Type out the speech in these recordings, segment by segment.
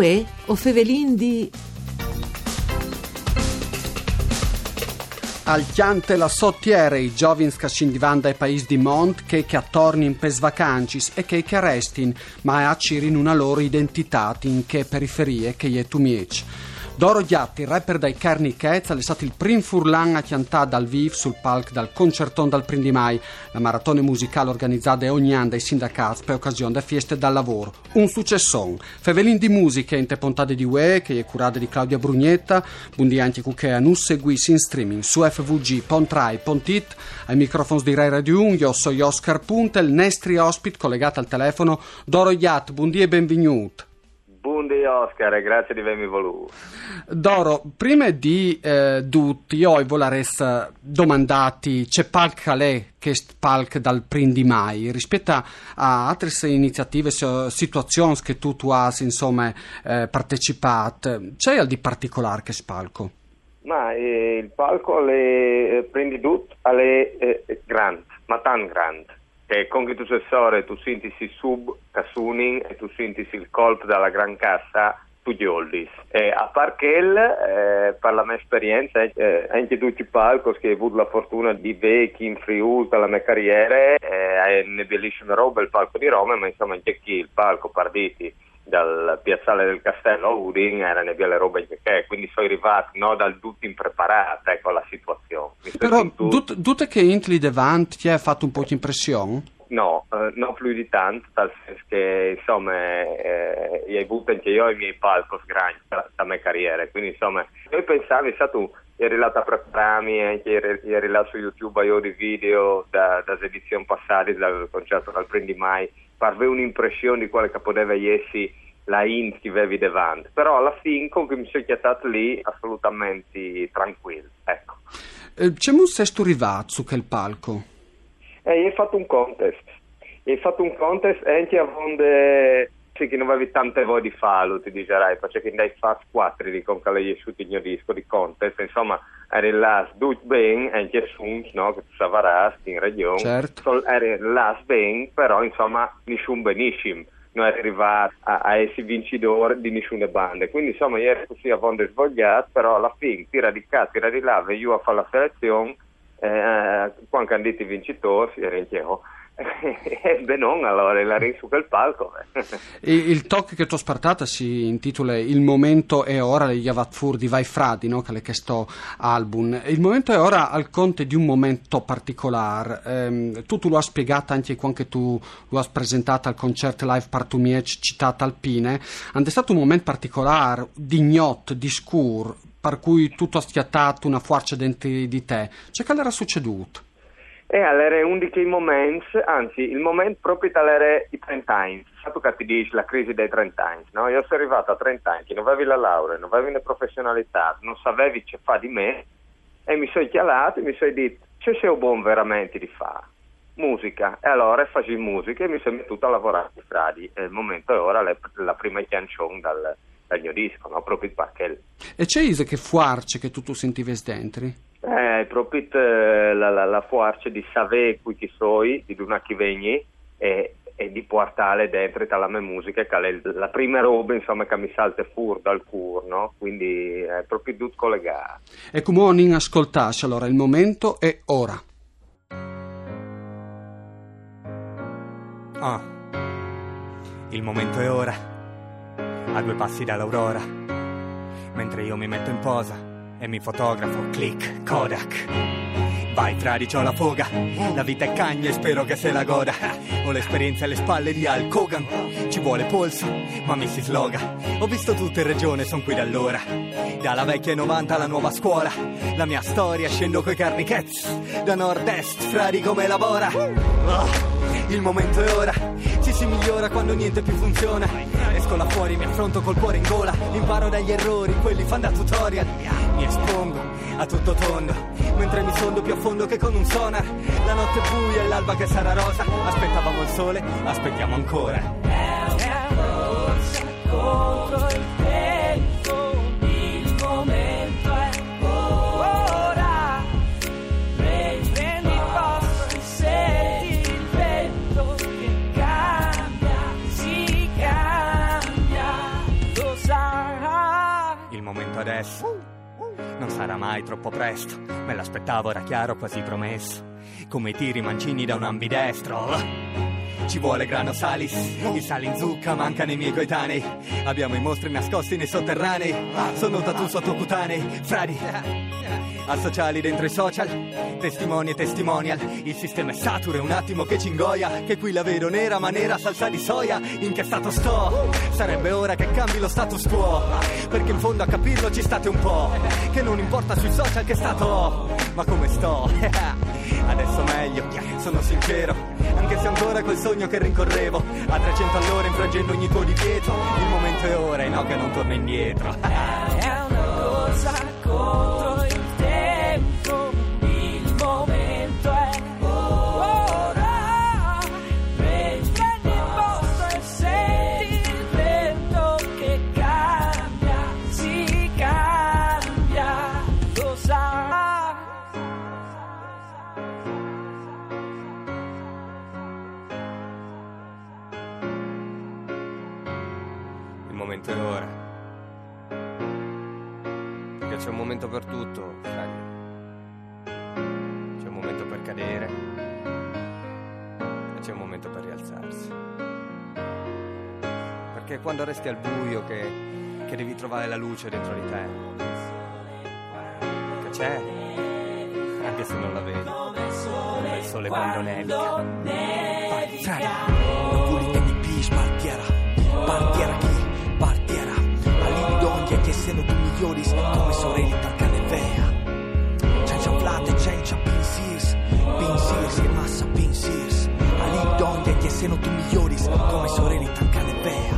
Uè o Fevelin di... Al chiante la sottiere, i giovins che scindivanda ai paesi di Mont, che attornin pes vacancis e che restin, ma accirin una loro identità in che periferie che gli etumiec. Doro Yat, il rapper dai Carnicats, è stato il prim furlan a chiantà dal viv sul palco dal concerton dal Prindimai, la maratona musicale organizzata ogni anno dai sindacati per occasione delle feste dal lavoro. Un successon. Fevelin di musiche in te pontate di UE, che è curata di Claudia Brugnetta, bundi anche che a nus seguissi in streaming su fvg.rai.it. Ai microfoni di Rai Radio 1, io sono Oscar Punt, il nestri ospite collegato al telefono Doro Yat, bundi e benvenuti. Buongiorno Oscar, grazie di avermi voluto. Doro, prima di tutti, io volevo domandati, c'è palca lei che palca dal Prindimai rispetto a altre iniziative, situazioni che tu hai insomma partecipato, c'è al di particolare che spalco? Ma il palco alle prendi tutto alle grande, ma tan grande. Che con il successore tu senti si sub casunin e tu senti il colpo dalla gran cassa tu giollis. E a Parchel, per la mia esperienza, anche tutti i palcos che ho avuto la fortuna di vecchi in Friuli per la mia carriera, è una bellissima roba il palco di Roma, ma insomma anche chi il palco partiti dal piazzale del Castello a Udin era ne via le robe che quindi sono arrivati no, dal tutto impreparata ecco la situazione. Però tutte che intli davanti ti ha fatto un po' di impressione? No, non più di tanto, dal senso che insomma hai avuto anche io i miei palcos grandi da mia carriera, quindi insomma io pensavo è stato eri là a prepararmi anche eri là su YouTube io di video da edizioni passate dal concerto dal Prindimai parve un'impressione di quale che poteva essi la int che avevi davanti, però alla fine con che mi sono chiatato lì assolutamente tranquillo, ecco. C'è un sesto rivazzo che il palco? Io ho fatto un contest, anche a onde che non avevi tante voi di farlo, ti dicerai, perché ne hai fatto 4 di con che il mio disco di contest, insomma eri là sdut ben, anche assunti, no, che tu savarasti in regione, certo. Eri là ben, però insomma nessun benissimo, non eri arrivato a essere vincitore di nessuna banda, quindi insomma io ero così a volte svogliato, però alla fine tira di là, io a fare la selezione, quando hanno detto i vincitori, si era anche io, non allora la risu quel palco il talk che t'ho spartata si intitola Il momento è ora degli Avantfour di Vai Fradi no? Che sto album il momento è ora al conte di un momento particolare tu lo hai spiegato anche quando tu lo hai presentato al concerto live Partumiec citata Alpine è stato un momento particolare di gnot, di scur per cui tutto ha schiattato una forza dentro di te cioè che era succeduto? E all'era un di quei momenti, anzi, il momento proprio dall'era i 30 anni, sapete che ti dici la crisi dei 30 anni, no? Io sono arrivato a 30 anni, non avevi la laurea, non avevi una professionalità, non sapevi che fa di me, e mi sono chialato e mi sono detto, c'è sei buon veramente di fare musica, e allora faccio musica e mi sono mettuto a lavorare di Fradi, e il momento è ora la prima canzone dal mio disco, no? Proprio il parquet. E c'è Isa che fuarce che tu sentivi dentro? Proprio la forza di sapere chi sono, di una chi vengo e di portare dentro la mia musica che è la prima roba insomma che mi salta fuori dal cuore, no? Quindi è proprio tutto collegato. E come ogni ascoltasse allora il momento è ora. Ah, il momento è ora, a 2 passi dall'aurora, mentre io mi metto in posa. E mi fotografo, click, Kodak. Vai Fradi, c'ho la foga. La vita è cagna e spero che se la goda. Ho l'esperienza alle spalle di Al Kogan. Ci vuole polso, ma mi si sloga. Ho visto tutto in regione, son qui da allora. Dalla vecchia 90 alla nuova scuola. La mia storia, scendo coi Carnicats. Da nord-est, Fradi come lavora. Oh. Il momento è ora, ci si migliora quando niente più funziona. Esco là fuori, mi affronto col cuore in gola. Imparo dagli errori, quelli fan da tutorial. Mi espongo a tutto tondo, mentre mi sondo più a fondo che con un sonar. La notte è buia e l'alba che sarà rosa. Aspettavamo il sole, aspettiamo ancora. È una corsa contro il tempo. Il momento è ora. Prendi posto, senti il vento che cambia, si cambia. Lo sai tutto adesso. Non sarà mai troppo presto, me l'aspettavo, era chiaro, quasi promesso, come i tiri mancini da un ambidestro. Ci vuole grano salis, il sale in zucca manca nei miei coetanei. Abbiamo i mostri nascosti nei sotterranei, sono tatu sottocutanei, fradi, associali dentro i social, testimoni e testimonial. Il sistema è saturo, è un attimo che ci ingoia, che qui la vedo nera ma nera salsa di soia. In che stato sto? Sarebbe ora che cambi lo status quo, perché in fondo a capirlo ci state un po', che non importa sui social che stato ho, ma come sto? Adesso meglio, sono sincero, anche se ancora col sogno che rincorrevo a 300 all'ora infrangendo ogni tuo divieto. Il momento è ora e no che non torna indietro. È una corsa contro il tempo, il momento è ora. Prendi il posto e senti il vento che cambia, si cambia, lo sai. Il momento è ora, perché c'è un momento per tutto, Fradi. C'è un momento per cadere e c'è un momento per rialzarsi, perché quando resti al buio che devi trovare la luce dentro di te, che c'è anche se non la vedi, come il sole quando nevica. Vai, Fradi, l'oculite di Pis, partiera chi? Partiera all'inidoglia che siano tu migliori come sorelle tra canevea c'è plate, c'è pensirs e massa pensirs all'inidoglia che siano tu migliori come sorelle tra canevea.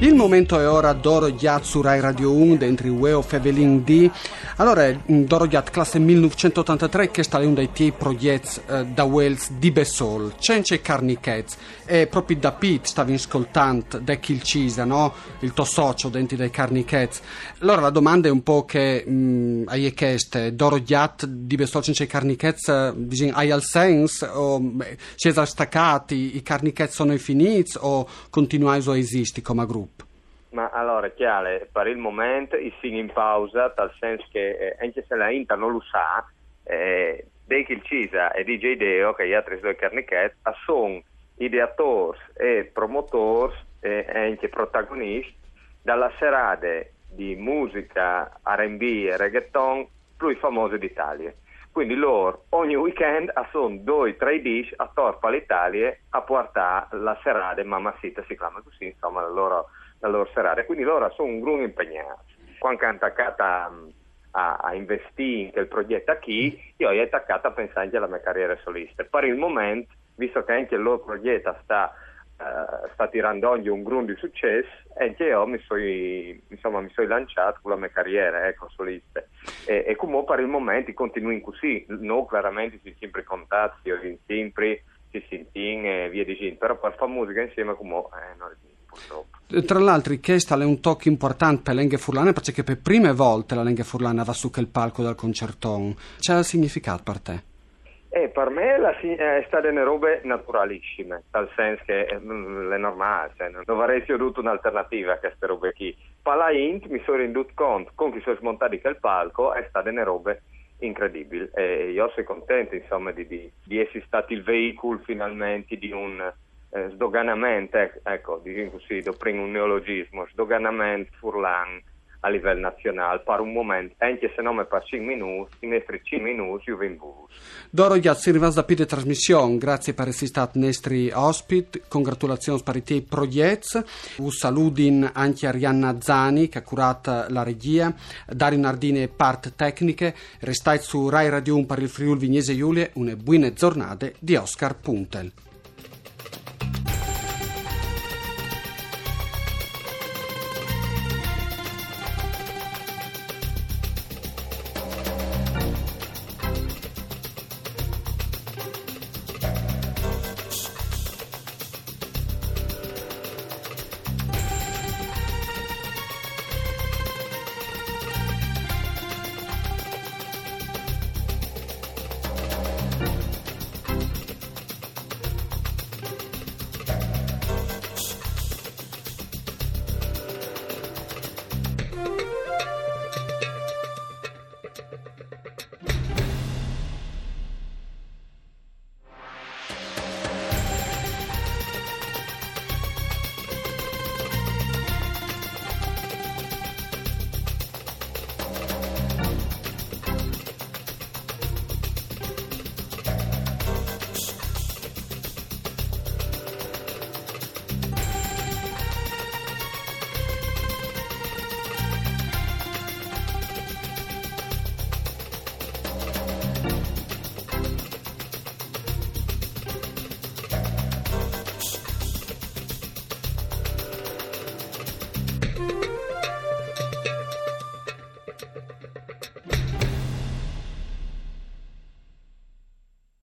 Il momento è ora, Doro Yat su Rai Radio 1 dentro il Weo Fevelin D. Allora, Doro Yat classe 1983 che sta lì dai tiei proiez da Wales di Besol c'è Carnicats e proprio da Pete stavi ascoltando da Kilcisa, no? Il tuo socio dentro dai Carnicats. Allora la domanda è un po' che hai chiesto Doro Yat di Besol c'è Carnicats hai al senso o si è staccati i Carnicats sono finiti o continuai a esistere come gruppo? Ma allora, chiaro, per il momento i sing in pausa, tal senso che anche se la Inter non lo sa, dei Kilcisa e DJ Deo, che gli altri due Carnicats, sono ideatori e promotori e anche protagonisti dalla serata di musica R&B e reggaeton più famose d'Italia. Quindi loro ogni weekend sono 2-3 dish a torpa all'Italia a portare la serata mamassita, si chiama così, insomma, la loro serata. Quindi loro sono un gruppo impegnato. Quando hanno attaccato a investire in quel progetto a chi, io ho attaccato a pensare anche alla mia carriera solista. Per il momento, visto che anche il loro progetto sta tirando oggi un gruppo di successo, anche io mi sono lanciato con la mia carriera solista. E come per il momento continuo così, no, chiaramente ci sono sempre contatti, ci sono sempre via dicendo, però per fare musica insieme come non è purtroppo. Tra l'altro questa è un tocco importante per Lenghe Furlane perché per prime volte la Lenghe Furlana va su quel palco dal concerton. C'è il significato per te? Per me è stata una roba naturalissima, nel senso che è normale, cioè, non avrei avuto un'alternativa a queste robe qui. Per la Int mi sono renduto conto, con chi sono smontati quel palco, è stata una roba incredibile. E io sono contento insomma di essere stato il veicolo finalmente di un sdoganamento, diciamo così, dopo un neologismo, sdoganamento furlan a livello nazionale, per un momento, anche se non mi per 5 minuti, in altri 5 minuti io vengo. Doro Yat, si arriva a pide trasmissione, grazie per essere stato nostri ospiti, congratulazioni per i tuoi progetti, un saluto anche a Arianna Zani che ha curato la regia, Dario Nardine e parte tecniche, restate su Rai Radio 1 per il Friuli Venezia Giulia, una buona giornata di Oscar Puntel.